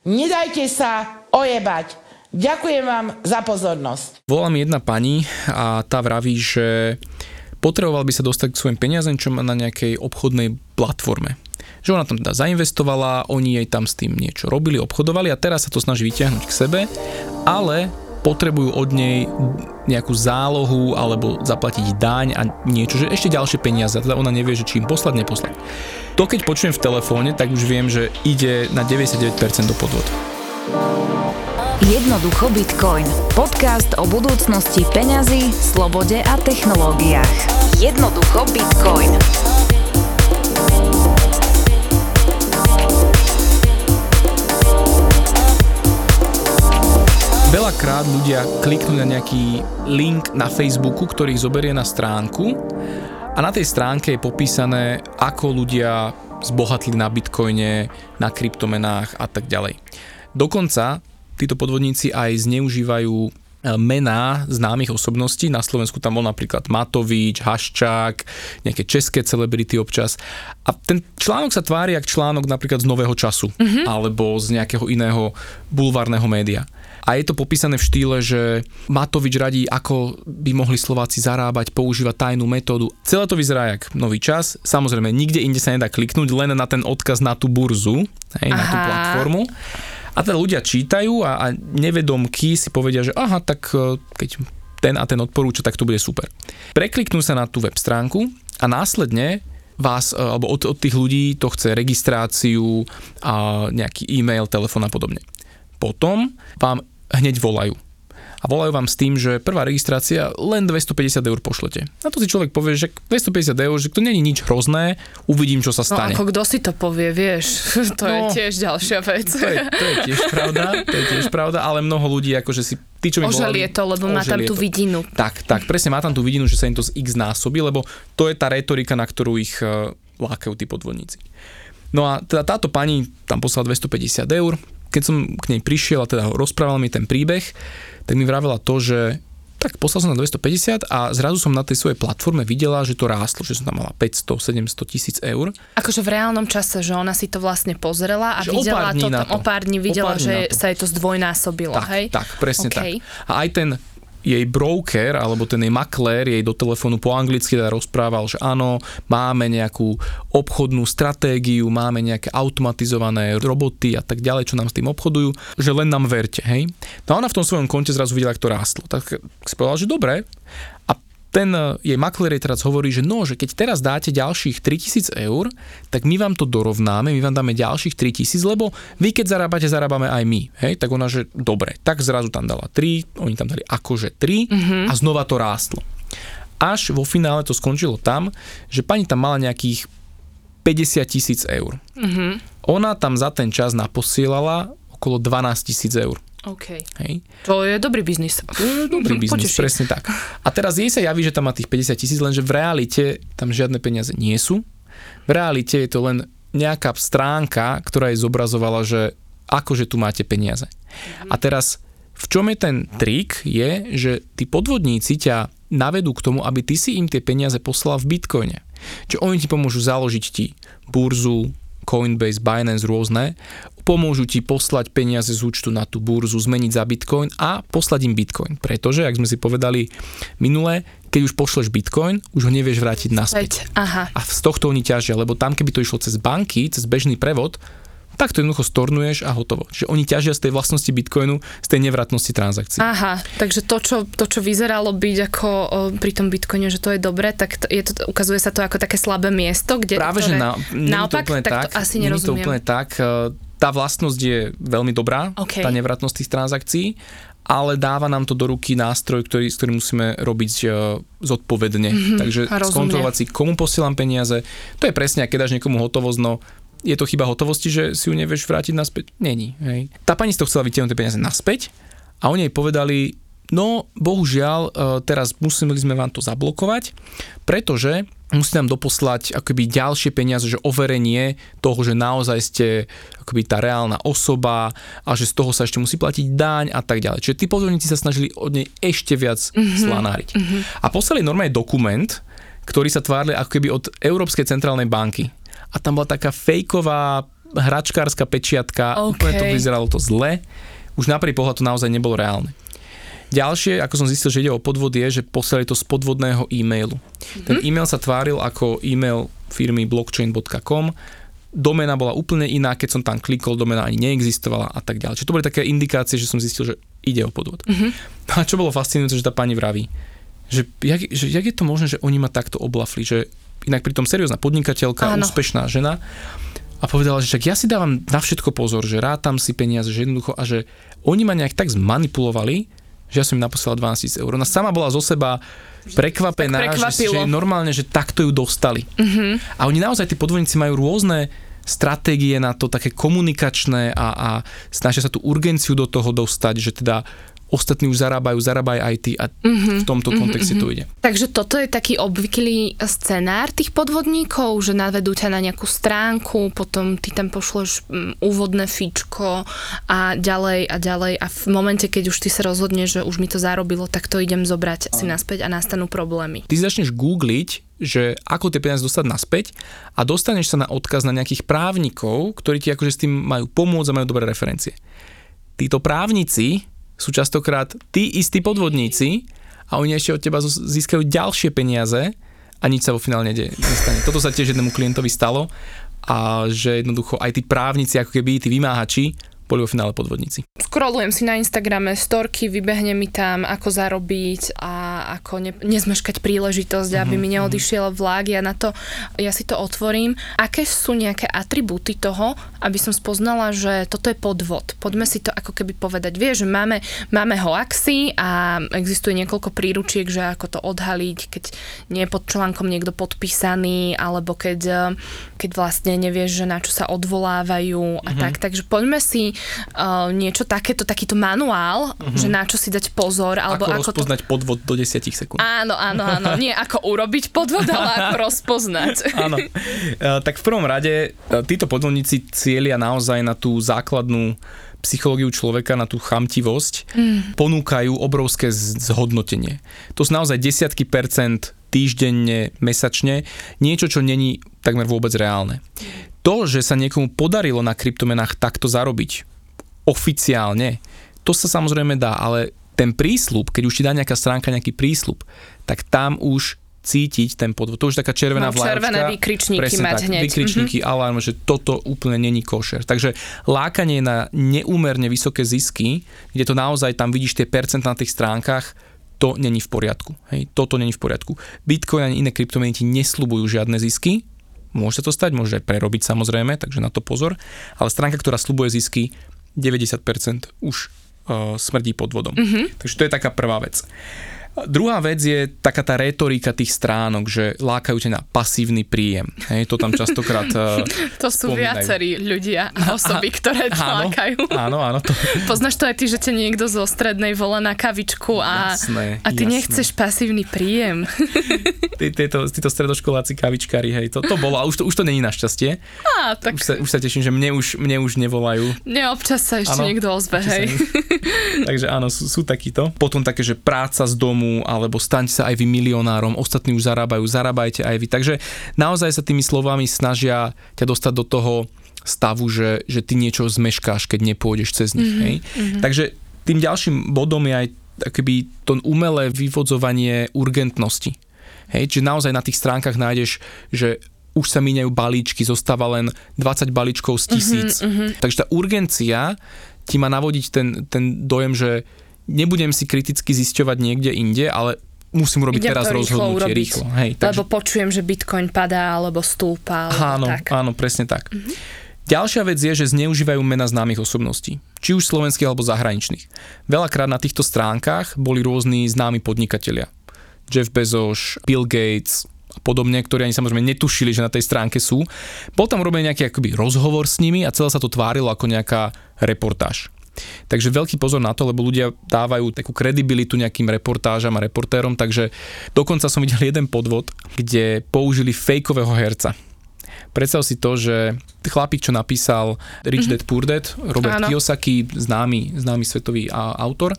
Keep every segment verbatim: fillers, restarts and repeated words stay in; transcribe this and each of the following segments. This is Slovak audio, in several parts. Nedajte sa ojebať. Ďakujem vám za pozornosť. Volá mi jedna pani a tá vraví, že potreboval by sa dostať k svojim peniazenčom na nejakej obchodnej platforme. Že ona tam teda zainvestovala, oni jej tam s tým niečo robili, obchodovali a teraz sa to snaží vyťahnuť k sebe, ale potrebujú od nej nejakú zálohu alebo zaplatiť daň a niečo, že ešte ďalšie peniaze, teda ona nevie, že či im poslať, neposlať. To keď počujem v telefóne, tak už viem, že ide na deväťdesiatdeväť percent do podvodu. Jednoducho Bitcoin. Podcast o budúcnosti peňazí, slobode a technológiách. Jednoducho Bitcoin. Veľakrát ľudia kliknú na nejaký link na Facebooku, ktorý ich zoberie na stránku a na tej stránke je popísané, ako ľudia zbohatli na bitcoine, na kryptomenách a tak ďalej. Dokonca títo podvodníci aj zneužívajú mená známych osobností. Na Slovensku tam bol napríklad Matovič, Haščák, nejaké české celebrity občas. A ten článok sa tvári jak článok napríklad z Nového času mm-hmm. alebo z nejakého iného bulvárneho média. A je to popísané v štýle, že Matovič radí, ako by mohli Slováci zarábať, používať tajnú metódu. Celé to vyzerá jak Nový čas. Samozrejme, nikde inde sa nedá kliknúť, len na ten odkaz na tú burzu, hej, na tú platformu. A teda ľudia čítajú a, a nevedomky si povedia, že aha, tak keď ten a ten odporúča, tak to bude super. Prekliknú sa na tú web stránku a následne vás, alebo od, od tých ľudí to chce registráciu, a nejaký e-mail, telefón a podobne. Potom vám hneď volajú. A volajú vám s tým, že prvá registrácia len dvestopäťdesiat eur pošlete. Na to si človek povie, že dvestopäťdesiat eur, že to nie je nič hrozné, uvidím, čo sa stane. No ako kto si to povie, vieš, to no, je tiež ďalšia vec. To je, to je tiež pravda, to je tiež pravda, ale mnoho ľudí akože si tí, čo mi ožalie volali, to, lebo má tam tú vidinu. To. Tak, tak, presne má tam tú vidinu, že sa im to z x násobí, lebo to je tá retorika, na ktorú ich uh, lákajú tí podvodníci. No a teda táto pani tam poslala dvestopäťdesiat eur, keď som k nej prišiel a teda rozprával mi ten príbeh, tak mi vravela to, že tak poslal som na dvestopäťdesiat a zrazu som na tej svojej platforme videla, že to rástlo, že som tam mala päťsto, sedemsto tisíc eur. Akože v reálnom čase, že ona si to vlastne pozrela a že videla to, tam, to, o pár dní videla, pár že sa jej to zdvojnásobilo, tak, hej? Tak, presne okay. Tak. A aj ten jej broker, alebo ten jej maklér jej do telefónu po anglicky teda rozprával, že áno, máme nejakú obchodnú stratégiu, máme nejaké automatizované roboty a tak ďalej, čo nám s tým obchodujú, že len nám verte, hej. No ona v tom svojom konte zrazu videla, ako to rástlo. Tak si povedala, že dobre. A ten jej maklér jej teraz hovorí, že no, že keď teraz dáte ďalších tritisíc eur, tak my vám to dorovnáme, my vám dáme ďalších tritisíc, lebo vy keď zarábate, zarábame aj my. Hej? Tak ona, že dobre, tak zrazu tam dala tri, oni tam dali akože tri mm-hmm. a znova to rástlo. Až vo finále to skončilo tam, že pani tam mala nejakých päťdesiat tisíc eur. Mm-hmm. Ona tam za ten čas naposielala okolo dvanásť tisíc eur. OK. Hej. To je dobrý biznis. To je dobrý biznis, Poteši. Presne tak. A teraz jej sa javí, že tam má tých päťdesiat tisíc, lenže v realite tam žiadne peniaze nie sú. V realite je to len nejaká stránka, ktorá jej zobrazovala, že akože tu máte peniaze. A teraz, v čom je ten trik, je, že tí podvodníci ťa navedú k tomu, aby ty si im tie peniaze poslal v bitcoine. Čiže oni ti pomôžu založiť ti burzu, Coinbase, Binance, rôzne, pomôžu ti poslať peniaze z účtu na tú burzu, zmeniť za bitcoin a poslať im bitcoin. Pretože, jak sme si povedali minule, keď už pošleš bitcoin, už ho nevieš vrátiť naspäť. Aha. A z tohto oni ťažia, lebo tam, keby to išlo cez banky, cez bežný prevod, tak to jednoducho stornuješ a hotovo. Čiže oni ťažia z tej vlastnosti bitcoinu, z tej nevratnosti transakcií. Aha, takže to, čo, to, čo vyzeralo byť ako o, pri tom bitcoine, že to je dobre, tak to, je to, ukazuje sa to ako také slabé miesto, kde práve, ktoré, že na, naopak, to tak, tak to asi nerozumiem. To úplne tak. Tá vlastnosť je veľmi dobrá, okay. Tá nevratnosť tých transakcií, ale dáva nám to do ruky nástroj, ktorý, s ktorým musíme robiť uh, zodpovedne. Mm-hmm, takže skontrolovať si, komu posielam peniaze. To je presne, keď dáš niekomu hotovosť, no je to chyba hotovosti, že si ju nevieš vrátiť naspäť? Není. Hej. Tá pani si to chcela vytiahnuť tie peniaze naspäť a oni jej povedali, no bohužiaľ, teraz museli sme vám to zablokovať, pretože musí nám doposlať akoby ďalšie peniaze, že overenie toho, že naozaj ste akoby tá reálna osoba a že z toho sa ešte musí platiť daň a tak ďalej. Čiže tí podvodníci sa snažili od nej ešte viac mm-hmm. slanáriť. Mm-hmm. A poslali normálne dokument, ktorý sa tváril ako keby od Európskej centrálnej banky. A tam bola taká fejková hračkárska pečiatka, okay. Úplne to vyzeralo to zle. Už na prvý pohľad to naozaj nebolo reálne. Ďalšie, ako som zistil, že ide o podvod, je, že poslali to z podvodného e-mailu. Mm-hmm. Ten e-mail sa tváril ako e-mail firmy blockchain bodka com. Doména bola úplne iná, keď som tam klikol, doména ani neexistovala a tak ďalej. Čiže to boli také indikácie, že som zistil, že ide o podvod. Mm-hmm. A čo bolo fascinujúce, že tá pani vraví, že jak, že jak je to možné, že oni ma takto oblafli, že inak pritom seriózna podnikateľka, áno. Úspešná žena a povedala, že však ja si dávam na všetko pozor, že rátam si peniaze, že jednoducho a že oni ma nejak tak zmanipulovali, že ja som im naposlala dvanásť tisíc eur. Ona sama bola zo seba prekvapená, že, že je normálne, že takto ju dostali. Uh-huh. A oni naozaj, tí podvodníci majú rôzne stratégie na to, také komunikačné a, a snažia sa tú urgenciu do toho dostať, že teda ostatní už zarábajú, zarábajú aj ty a uh-huh. v tomto kontexte uh-huh. to ide. Takže toto je taký obvyklý scenár tých podvodníkov, že navedú ťa na nejakú stránku, potom ty tam pošleš úvodné fíčko a ďalej a ďalej a v momente, keď už ty sa rozhodneš, že už mi to zarobilo, tak to idem zobrať si naspäť a nastanú problémy. Ty začneš googliť, že ako tie peniaze dostať naspäť a dostaneš sa na odkaz na nejakých právnikov, ktorí ti akože s tým majú pomôcť a majú dobré referencie. Títo právnici sú častokrát tí istí podvodníci a oni ešte od teba získajú ďalšie peniaze a nič sa vo finále nestane. Toto sa tiež jednému klientovi stalo a že jednoducho aj tí právnici, ako keby tí vymáhači, boli vo finále podvodníci. Scrollujem si na Instagrame storky, vybehne mi tam, ako zarobiť a ako ne, nezmeškať príležitosť, aby mm-hmm. mi neodišiel vlák. Ja na to, ja si to otvorím. Aké sú nejaké atribúty toho, aby som spoznala, že toto je podvod? Poďme si to ako keby povedať. Vieš, že máme, máme hoaxy a existuje niekoľko príručiek, že ako to odhaliť, keď nie je pod článkom niekto podpísaný, alebo keď, keď vlastne nevieš, že na čo sa odvolávajú a mm-hmm. tak. Takže poďme si Uh, niečo takéto, takýto manuál, uh-huh. že na čo si dať pozor. Alebo ako, ako rozpoznať to... podvod do desať sekúnd. Áno, áno, áno. Nie ako urobiť podvod, ale ako rozpoznať. Áno. Uh, tak v prvom rade uh, títo podvodníci cieľia naozaj na tú základnú psychológiu človeka, na tú chamtivosť. Mm. Ponúkajú obrovské z- zhodnotenie. To sú naozaj desiatky percent týždenne, mesačne. Niečo, čo není takmer vôbec reálne. To, že sa niekomu podarilo na kryptomenách takto zarobiť oficiálne, to sa samozrejme dá, ale ten prísľub, keď už ti dá nejaká stránka nejaký prísľub, tak tam už cítiť ten podvod. To už je taká červená vlajočka. Červené výkričníky presne mať tak, hneď. Výkričníky, mm-hmm. alarm, že toto úplne není košer. Takže lákanie na neúmerne vysoké zisky, kde to naozaj tam vidíš tie percent na tých stránkach, to není v poriadku. Hej, toto není v poriadku. Bitcoin ani iné kryptomeny ti nesľubujú žiadne zisky. Môže sa to stať, môže aj prerobiť samozrejme, takže na to pozor. Ale stránka, ktorá sľubuje zisky, deväťdesiat percent už uh, smrdí podvodom. Mm-hmm. Takže to je taká prvá vec. Druhá vec je taká tá retorika tých stránok, že lákajú ťa na pasívny príjem. Hej, to tam častokrát uh, to sú spomínajú. Viacerí ľudia a osoby, ktoré to áno, lákajú. Áno, áno. To... Poznáš to aj ty, že ťa niekto zo strednej volá na kavičku a, jasné, a ty jasné. nechceš pasívny príjem. Ty, títo, títo stredoškoláci kavičkári, hej, to, to bolo, ale už to, už to není našťastie. Á, tak... už, sa, už sa teším, že mne už, mne už nevolajú. Ne, občas sa ešte áno, niekto ozve, hej. Takže áno, sú, sú takíto. Potom také, že práca z domu, alebo staňte sa aj vy milionárom, ostatní už zarábajú, zarábajte aj vy. Takže naozaj sa tými slovami snažia ťa dostať do toho stavu, že, že ty niečo zmeškáš, keď nepôjdeš cez nich. Mm-hmm, hej? Mm-hmm. Takže tým ďalším bodom je aj akoby to umelé vyvodzovanie urgentnosti. Hej? Čiže naozaj na tých stránkach nájdeš, že už sa míňajú balíčky, zostáva len dvadsať balíčkov z tisíc. Mm-hmm. Takže tá urgencia ti má navodiť ten, ten dojem, že nebudem si kriticky zisťovať niekde inde, ale musím urobiť idem teraz rozhodnutie rýchlo. Hej, lebo takže... počujem, že Bitcoin padá, alebo stúpa, alebo áno, tak. Áno, presne tak. Mm-hmm. Ďalšia vec je, že zneužívajú mena známych osobností. Či už slovenských, alebo zahraničných. Veľakrát na týchto stránkach boli rôzni známi podnikatelia. Jeff Bezos, Bill Gates a podobne, ktorí ani samozrejme netušili, že na tej stránke sú. Bol tam urobený nejaký akoby rozhovor s nimi a celé sa to tvárilo ako nejaká reportáž. Takže veľký pozor na to, lebo ľudia dávajú takú kredibilitu nejakým reportážam a reportérom, takže dokonca som videl jeden podvod, kde použili fejkového herca. Predstav si to, že chlapík, čo napísal Rich Dad Poor Dad, Robert áno. Kiyosaki, známy, známy svetový autor,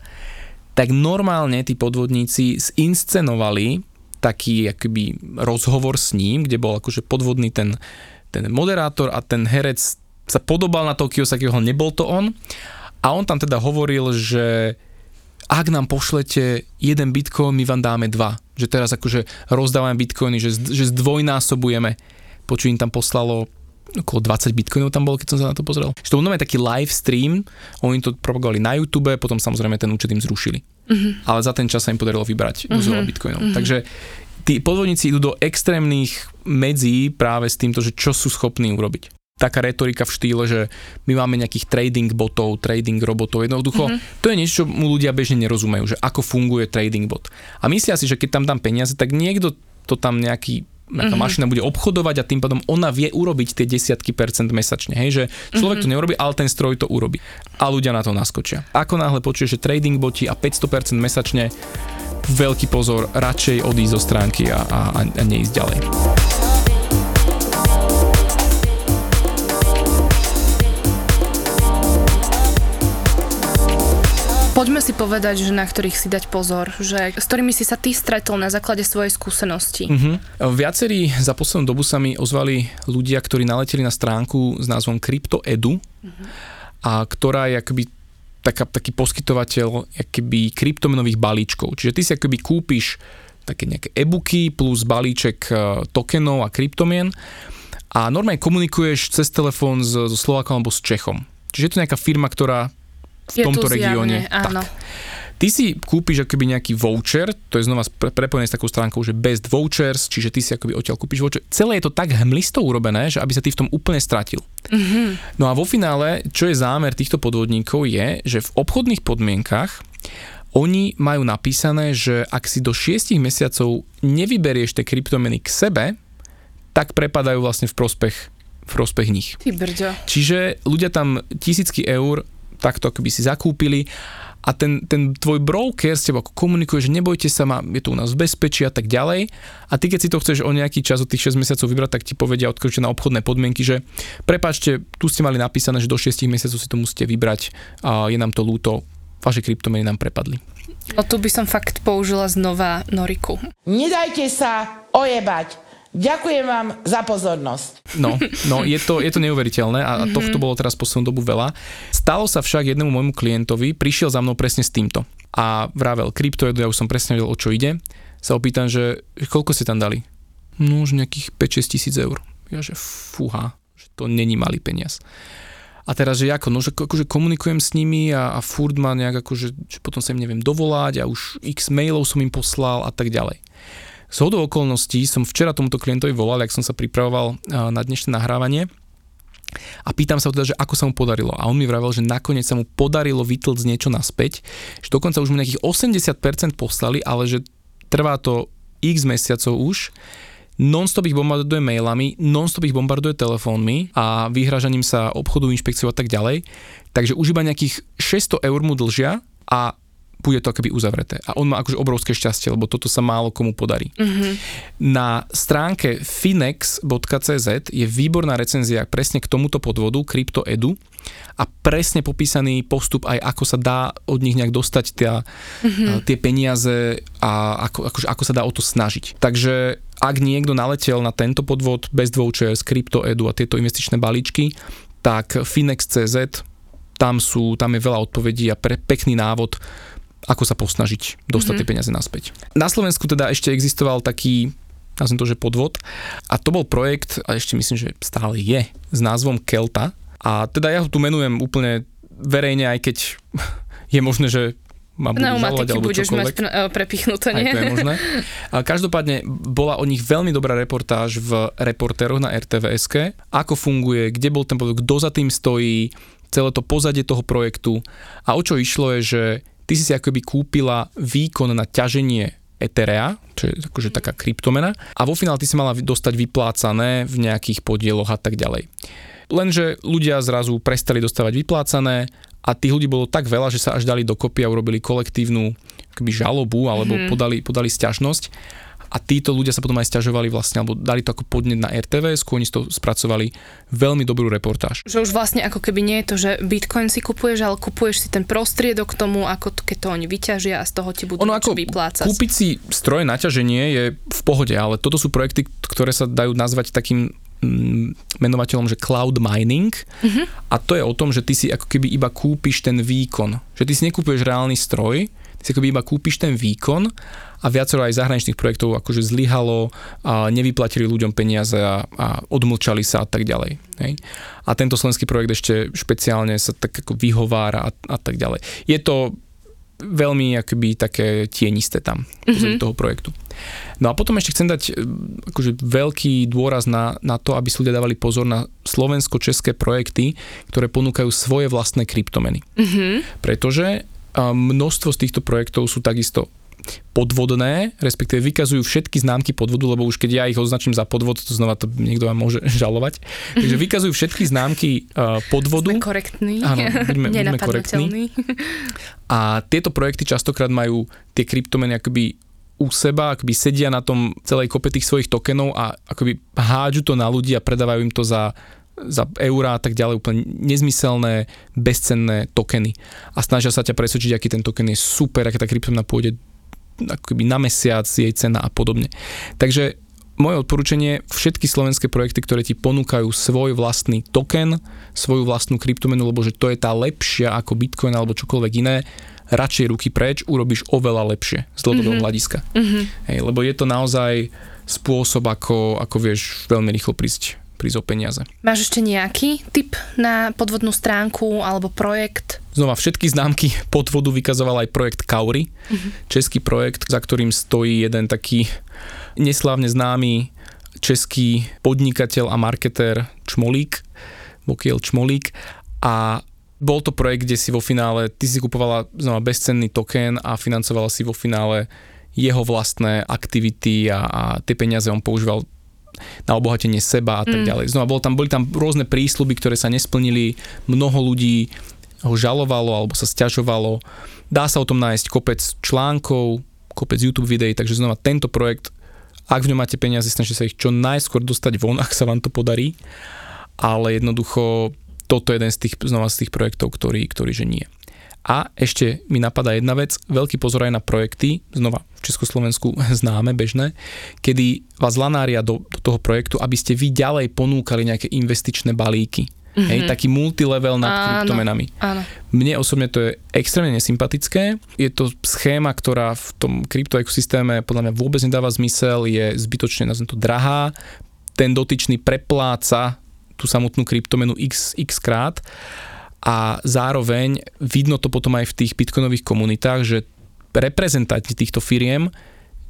tak normálne tí podvodníci zinscenovali taký akoby rozhovor s ním, kde bol akože podvodný ten, ten moderátor a ten herec sa podobal na toho Kiyosakiho, nebol to on. A on tam teda hovoril, že ak nám pošlete jeden bitcoin, my vám dáme dva. Že teraz akože rozdávame bitcoiny, že, že zdvojnásobujeme. Počuť, im tam poslalo okolo dvadsať bitcoinov tam bolo, keď som sa na to pozrel. Že to bolo taký live stream, oni to propagovali na YouTube, potom samozrejme ten účet im zrušili. Mm-hmm. Ale za ten čas sa im podarilo vybrať mm-hmm. do zlova bitcoinov. Mm-hmm. Takže tí podvodníci idú do extrémnych medzí práve s týmto, že čo sú schopní urobiť. Taká retorika v štýle, že my máme nejakých trading botov, trading robotov. Jednoducho, mm-hmm. to je niečo, čo mu ľudia bežne nerozumejú, že ako funguje trading bot. A myslia si, že keď tam dám peniaze, tak niekto to tam nejaký, nejaká mm-hmm. mašina bude obchodovať a tým pádom ona vie urobiť tie desiatky percent mesačne. Hej, že človek mm-hmm. to neurobí, ale ten stroj to urobí. A ľudia na to naskočia. Ako náhle počuješ, že trading boti a päťsto percent mesačne, veľký pozor, radšej odísť zo stránky a, a, a neísť ďalej. Poďme si povedať, že na ktorých si dať pozor, že s ktorými si sa ty stretol na základe svojej skúsenosti. Mm-hmm. Viacerí za poslednú dobu sa mi ozvali ľudia, ktorí naleteli na stránku s názvom Cryptoedu, mm-hmm. a ktorá je akoby taká, taký poskytovateľ akoby kryptomenových balíčkov. Čiže ty si akoby kúpiš také nejaké e-booky plus balíček tokenov a kryptomien a normálne komunikuješ cez telefón so Slovákom alebo s Čechom. Čiže je to nejaká firma, ktorá v tomto regióne. Áno. Tak. Ty si kúpiš akoby nejaký voucher, to je znova prepojené s takou stránkou, že best vouchers, čiže ty si akoby odtiaľ kúpiš voucher. Celé je to tak hmlisto urobené, že aby sa ty v tom úplne stratil. Mm-hmm. No a vo finále, čo je zámer týchto podvodníkov je, že v obchodných podmienkach oni majú napísané, že ak si do šiestich mesiacov nevyberieš tie kryptomeny k sebe, tak prepadajú vlastne v prospech, v prospech nich. Ty brďo. Čiže ľudia tam tisícky eur takto akoby si zakúpili a ten, ten tvoj broker s tebou komunikuje, že nebojte sa ma, je to u nás v bezpečí a tak ďalej. A ty, keď si to chceš o nejaký čas od tých šesť mesiacov vybrať, tak ti povedia odkryčia na obchodné podmienky, že prepáčte, tu ste mali napísané, že do šiestich mesiacov si to musíte vybrať a je nám to ľúto, vaše kryptomeny nám prepadli. No tu by som fakt použila znova Noriku. Nedajte sa ojebať. Ďakujem vám za pozornosť. No, no je, to, je to neuveriteľné a mm-hmm. tohto bolo teraz poslednú dobu veľa. Stalo sa však jednému môjmu klientovi, prišiel za mnou presne s týmto a vravel kryptoedu, ja už som presne vedel, o čo ide. Sa opýtam, že koľko ste tam dali? No už nejakých päť šesť tisíc eur. Ja že fúha, že to není malý peniaz. A teraz, že ako, no, že akože komunikujem s nimi a, a furt ma nejak akože, že potom sa im neviem dovolať a už x mailov som im poslal a tak ďalej. Z hodou okolností som včera tomuto klientovi volal, ak som sa pripravoval na dnešné nahrávanie a pýtam sa ho teda, že ako sa mu podarilo. A on mi vravel, že nakoniec sa mu podarilo vytlcť niečo naspäť, že dokonca už mu nejakých osemdesiat percent poslali, ale že trvá to x mesiacov už. Non-stop ich bombarduje mailami, non-stop ich bombarduje telefónmi a vyhražaním sa obchodu, inšpekciou a tak ďalej. Takže už iba nejakých šesťsto eur mu dlžia a bude to akoby uzavreté. A on má akože obrovské šťastie, lebo toto sa málo komu podarí. Mm-hmm. Na stránke finex bodka cé zet je výborná recenzia presne k tomuto podvodu, Cryptoedu, a presne popísaný postup aj ako sa dá od nich nejak dostať tia, mm-hmm. tie peniaze a ako, akože, ako sa dá o to snažiť. Takže ak niekto naletel na tento podvod, best vouchers, Cryptoedu a tieto investičné balíčky, tak finex bodka cé zet, tam sú, tam je veľa odpovedí a pre, pekný návod, ako sa posnažiť dostať mm-hmm. tie peniaze naspäť. Na Slovensku teda ešte existoval taký, nazvem to, že podvod. A to bol projekt, a ešte myslím, že stále je, s názvom Kelta. A teda ja ho tu menujem úplne verejne, aj keď je možné, že ma budú žalovať alebo čokoľvek. Mať prepichnuté, nie? Aj to je možné. A každopádne bola o nich veľmi dobrá reportáž v Reportéroch na er té vé eske. Ako funguje, kde bol ten podvod, kto za tým stojí, celé to pozadie toho projektu. A o čo išlo je, že ty si si akoby kúpila výkon na ťaženie Etherea, čo je akože taká kryptomena, a vo finále ty si mala dostať vyplácané v nejakých podieloch a tak ďalej. Lenže ľudia zrazu prestali dostávať vyplácané a tých ľudí bolo tak veľa, že sa až dali dokopy a urobili kolektívnu akoby žalobu alebo mm-hmm. podali, podali sťažnosť. A títo ľudia sa potom aj sťažovali vlastne, alebo dali to ako podnet na er té vé esku, oni to spracovali veľmi dobrú reportáž. Že už vlastne ako keby nie je to, že Bitcoin si kupuješ, ale kupuješ si ten prostriedok k tomu, ako to, keď to oni vyťažia a z toho ti budú ono niečo vyplácať. Kúpiť si stroj na ťaženie je v pohode, ale toto sú projekty, ktoré sa dajú nazvať takým menovateľom, že cloud mining, uh-huh. a to je o tom, že ty si ako keby iba kúpiš ten výkon. Že ty si nekúpuješ reálny stroj, ty si ako keby iba kúpiš ten výkon a viacero aj zahraničných projektov akože zlyhalo a nevyplatili ľuďom peniaze a, a odmlčali sa a tak ďalej. Hej? A tento slovenský projekt ešte špeciálne sa tak ako vyhovára a, a tak ďalej. Je to veľmi akoby také tienisté tam mm-hmm. toho projektu. No a potom ešte chcem dať akože veľký dôraz na, na to, aby si ľudia dávali pozor na slovensko-české projekty, ktoré ponúkajú svoje vlastné kryptomeny. Mm-hmm. Pretože množstvo z týchto projektov sú takisto podvodné, respektíve vykazujú všetky známky podvodu, lebo už keď ja ich označím za podvod, to znova to niekto vám môže žalovať. Takže vykazujú všetky známky podvodu. Sme korektní. Áno, buďme, buďme korektní. A tieto projekty častokrát majú tie kryptomeny akoby u seba, akoby sedia na tom celej kope tých svojich tokenov a akoby hádžu to na ľudí a predávajú im to za za eurá a tak ďalej, úplne nezmyselné, bezcenné tokeny. A snažia sa ťa presvedčiť, aký ten token je super, aká tá kryptomena pôjde akoby na mesiac, jej cena a podobne. Takže moje odporúčanie, všetky slovenské projekty, ktoré ti ponúkajú svoj vlastný token, svoju vlastnú kryptomenu, lebo že to je tá lepšia ako Bitcoin alebo čokoľvek iné, radšej ruky preč, urobíš oveľa lepšie z dlhodobého mm-hmm. hľadiska. Mm-hmm. Hej, lebo je to naozaj spôsob, ako, ako vieš veľmi rýchlo prísť prísť o peniaze. Máš ešte nejaký tip na podvodnú stránku alebo projekt? Znova, všetky známky podvodu vykazoval aj projekt Kauri. Uh-huh. Český projekt, za ktorým stojí jeden taký neslávne známy český podnikateľ a marketér Čmolík, Vojtěch Čmolík. A bol to projekt, kde si vo finále, ty si kupovala znova bezcenný token a financovala si vo finále jeho vlastné aktivity a, a tie peniaze on používal na obohatenie seba a tak ďalej. Znova bol tam, boli tam rôzne prísľuby, ktoré sa nesplnili, mnoho ľudí ho žalovalo alebo sa sťažovalo. Dá sa o tom nájsť kopec článkov, kopec YouTube videí, takže znova tento projekt, ak v ňom máte peniaze, snažte sa ich čo najskôr dostať von, ak sa vám to podarí, ale jednoducho toto je jeden z tých, znova z tých projektov, ktorý, ktorý že nie. A ešte mi napadá jedna vec, veľký pozor aj na projekty, znova v Československu známe, bežné, kedy vás lanária do, do toho projektu, aby ste vy ďalej ponúkali nejaké investičné balíky. Mm-hmm. Hej, taký multilevel nad áno, kryptomenami. Áno. Mne osobne to je extrémne nesympatické. Je to schéma, ktorá v tom kryptoekosystéme podľa mňa vôbec nedáva zmysel, je zbytočne, nazvem to, drahá. Ten dotyčný prepláca tú samotnú kryptomenu x, x krát. A zároveň vidno to potom aj v tých bitcoinových komunitách, že reprezentanti týchto firiem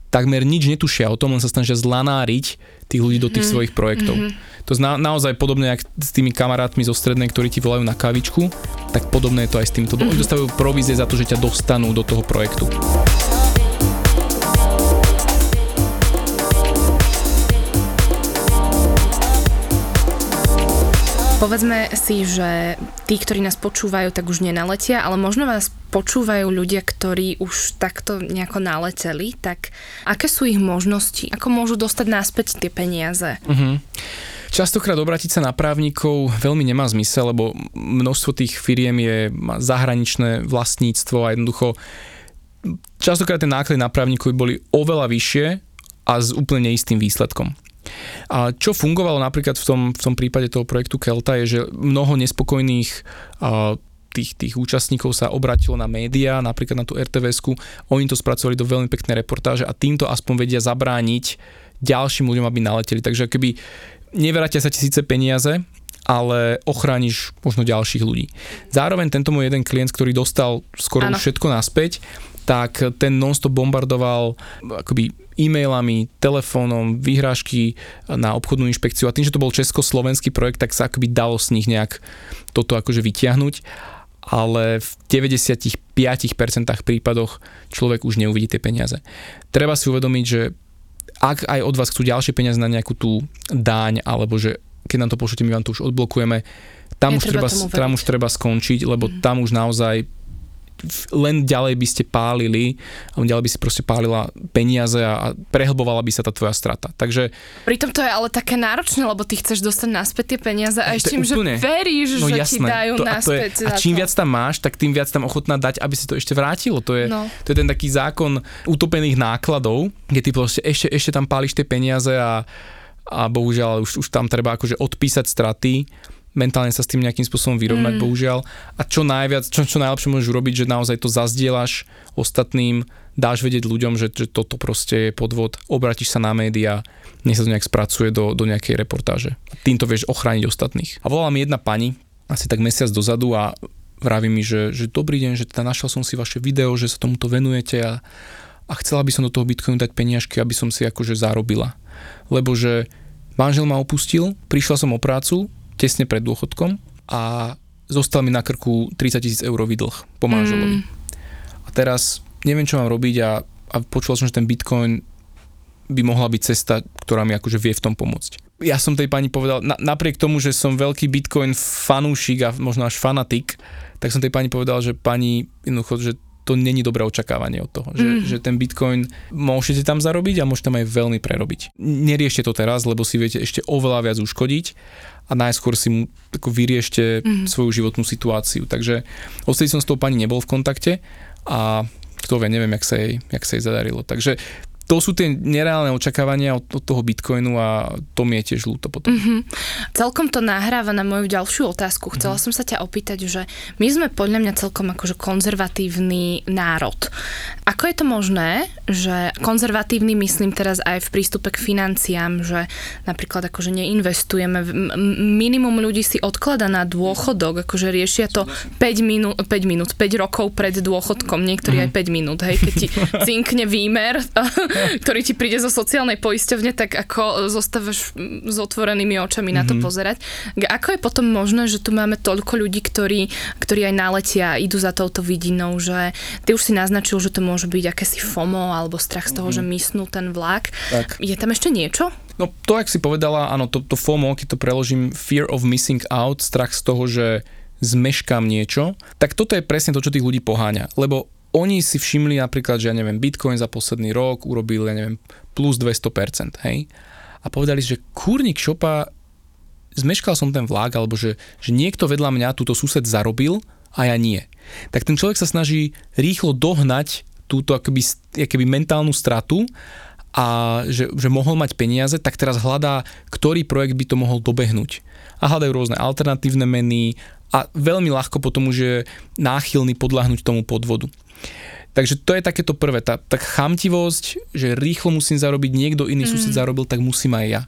takmer nič netušia o tom, len sa snažia zlanáriť tých ľudí do tých mm. svojich projektov. Mm-hmm. To zna, naozaj podobne, jak s tými kamarátmi zo strednej, ktorí ti volajú na kavičku, tak podobné je to aj s týmto. Mm-hmm. Oni dostávajú provízie za to, že ťa dostanú do toho projektu. Povedzme si, že tí, ktorí nás počúvajú, tak už nenaletia, ale možno vás počúvajú ľudia, ktorí už takto nejako naleteli, tak aké sú ich možnosti? Ako môžu dostať naspäť tie peniaze? Uh-huh. Častokrát obrátiť sa na právnikov veľmi nemá zmysel, lebo množstvo tých firiem je zahraničné vlastníctvo a jednoducho častokrát tie náklady na právnikov boli oveľa vyššie a s úplne neistým výsledkom. A čo fungovalo napríklad v tom, v tom prípade toho projektu Kelta je, že mnoho nespokojných uh, tých, tých účastníkov sa obratilo na médiá, napríklad na tú er té vé esku, oni to spracovali do veľmi peknej reportáže a týmto aspoň vedia zabrániť ďalším ľuďom, aby naleteli. Takže keby nevrátia sa ti síce peniaze, ale ochrániš možno ďalších ľudí. Zároveň tento môj jeden klient, ktorý dostal skoro ano. všetko naspäť, tak ten non-stop bombardoval akoby e-mailami, telefónom, vyhrážky na obchodnú inšpekciu a tým, že to bol československý projekt, tak sa akoby dalo z nich nejak toto akože vytiahnuť, ale v deväťdesiatpäť percent prípadoch človek už neuvidí tie peniaze. Treba si uvedomiť, že ak aj od vás chcú ďalšie peniaze na nejakú tú daň, alebo že keď nám to pošlete, my vám to už odblokujeme, tam, už treba, tam už treba skončiť, lebo mm. tam už naozaj len ďalej by ste pálili a ďalej by si proste pálila peniaze a prehlbovala by sa tá tvoja strata. Takže pritom to je ale také náročné, lebo ty chceš dostať naspäť tie peniaze a ešte im, že veríš, no že jasné, ti dajú to, naspäť. A, to je, a čím to. viac tam máš, tak tým viac tam ochotná dať, aby si to ešte vrátilo. To je, no. to je ten taký zákon utopených nákladov, kde ty proste ešte, ešte tam páliš tie peniaze a a bohužiaľ už, už tam treba akože odpísať straty, mentálne sa s tým nejakým spôsobom vyrovnať, mm. bohužiaľ. A čo najviac, čo, čo najlepšie môžeš urobiť, že naozaj to zazdieľaš ostatným, dáš vedieť ľuďom, že, že toto proste je podvod, obrátiš sa na médiá, nech sa to nejak spracuje do, do nejakej reportáže. Týmto vieš ochrániť ostatných. A volala mi jedna pani, asi tak mesiac dozadu a vraví mi, že, že dobrý deň, že teda našiel som si vaše video, že sa tomuto venujete a, a chcela by som do toho Bitcoinu dať peniažky, aby som si akože zarobila. Lebo že manžel ma opustil, prišla som o prácu, tesne pred dôchodkom a zostal mi na krku tridsaťtisíc eurový dlh po manželovi. Mm. A teraz neviem, čo mám robiť a, a počul som, že ten Bitcoin by mohla byť cesta, ktorá mi akože vie v tom pomôcť. Ja som tej pani povedal, na, napriek tomu, že som veľký Bitcoin fanúšik a možno až fanatik, tak som tej pani povedal, že pani, jednoducho, že to není dobré očakávanie od toho, že, mm. že ten Bitcoin môžete tam zarobiť a môžete tam aj veľmi prerobiť. Neriešte to teraz, lebo si viete ešte oveľa viac uškodiť a najskôr si mu, tako, vyriešte mm. svoju životnú situáciu. Takže odtedy som s tou pani nebol v kontakte a kto vie, neviem, jak sa jej, jak sa jej zadarilo. Takže to sú tie nereálne očakávania od, od toho Bitcoinu a to mi je tiež ľúto potom. Mm-hmm. Celkom to nahráva na moju ďalšiu otázku. Chcela mm-hmm. som sa ťa opýtať, že my sme podľa mňa celkom akože konzervatívny národ. Ako je to možné, že konzervatívny myslím teraz aj v prístupe k financiám, že napríklad akože neinvestujeme, minimum ľudí si odklada na dôchodok, akože riešia to päť minút, päť minút, päť rokov pred dôchodkom, niektorí mm-hmm. aj päť minút, hej, keď ti cinkne výmer, ktorý ti príde zo sociálnej poisťovne, tak ako zostávaš s otvorenými očami mm-hmm. na to pozerať. Ako je potom možné, že tu máme toľko ľudí, ktorí, ktorí aj naletia a idú za touto vidinou, že ty už si naznačil, že to môže byť akési FOMO alebo strach z toho, mm-hmm. že misnú ten vlak. Tak. Je tam ešte niečo? No to, jak si povedala, áno, to, to FOMO, keď to preložím, fear of missing out, strach z toho, že zmeškám niečo, tak toto je presne to, čo tých ľudí poháňa. Lebo oni si všimli napríklad, že ja neviem, Bitcoin za posledný rok urobil, ja neviem, plus dvesto percent, hej? A povedali, že kurník šopa, zmeškal som ten vlak, alebo že, že niekto vedľa mňa, túto sused zarobil a ja nie. Tak ten človek sa snaží rýchlo dohnať túto akoby, akoby mentálnu stratu a že, že mohol mať peniaze, tak teraz hľadá, ktorý projekt by to mohol dobehnúť. A hľadajú rôzne alternatívne meny a veľmi ľahko potom už je náchylný podľahnúť tomu podvodu. Takže to je takéto prvé, tá, tá chamtivosť, že rýchlo musím zarobiť, niekto iný mm. sused zarobil, tak musím aj ja.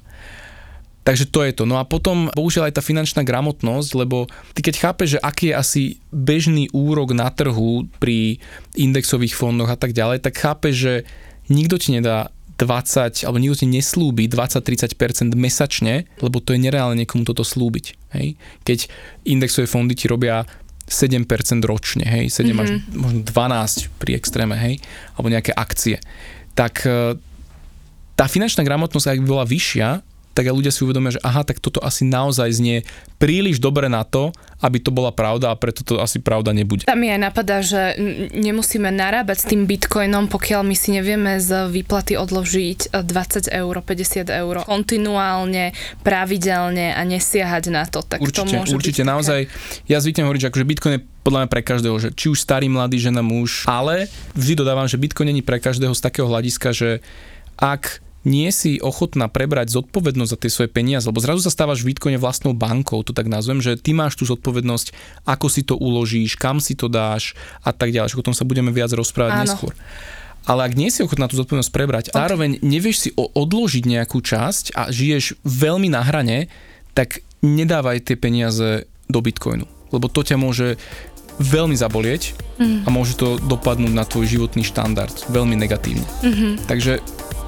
Takže to je to. No a potom bohužiaľ aj tá finančná gramotnosť, lebo ty keď chápeš, že aký je asi bežný úrok na trhu pri indexových fondoch a tak ďalej, tak chápeš, že nikto ti nedá dvadsať, alebo nikto ti neslúbi dvadsať až tridsať percent mesačne, lebo to je nereálne niekomu toto slúbiť. Hej? Keď indexové fondy ti robia sedem percent ročne, hej, sedem mm-hmm. až možno dvanásť pri extréme, hej, alebo nejaké akcie. Tak tá finančná gramotnosť, ak by bola vyššia, tak aj ľudia si uvedomia, že aha, tak toto asi naozaj znie príliš dobre na to, aby to bola pravda a preto to asi pravda nebude. Tam mi aj napadá, že nemusíme narábať s tým Bitcoinom, pokiaľ my si nevieme z výplaty odložiť dvadsať eur, päťdesiat eur kontinuálne, pravidelne a nesiahať na to. Tak určite, to môže určite, byť naozaj. Také... Ja zvyknem hovoriť, že akože Bitcoin je podľa mňa pre každého, že či už starý, mladý, žena, muž, ale vždy dodávam, že Bitcoin není pre každého z takého hľadiska, že ak nie si ochotná prebrať zodpovednosť za tie svoje peniaze, lebo zrazu sa stávaš v Bitcoine vlastnou bankou, to tak nazvem, že ty máš tú zodpovednosť, ako si to uložíš, kam si to dáš a tak ďalej. O tom sa budeme viac rozprávať Áno. neskôr. Ale ak nie si ochotná tú zodpovednosť prebrať, okay. zároveň nevieš si odložiť nejakú časť a žiješ veľmi na hrane, tak nedávaj tie peniaze do Bitcoinu, lebo to ťa môže veľmi zabolieť mm. a môže to dopadnúť na tvoj životný štandard veľmi negatívne. Mm-hmm. Takže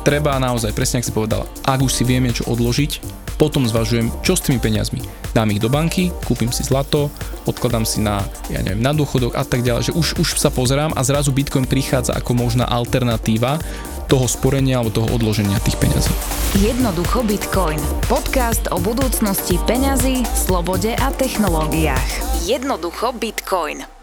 treba naozaj, presne ako si povedala, ak už si viem niečo odložiť, potom zvažujem, čo s tými peniazmi. Dám ich do banky, kúpim si zlato, odkladám si na, ja neviem, na dôchodok a tak ďalej, že už, už sa pozerám a zrazu Bitcoin prichádza ako možná alternatíva toho sporenia alebo toho odloženia tých peňazí. Jednoducho Bitcoin. Podcast o budúcnosti peňazí, slobode a technológiách. Jednoducho Bitcoin.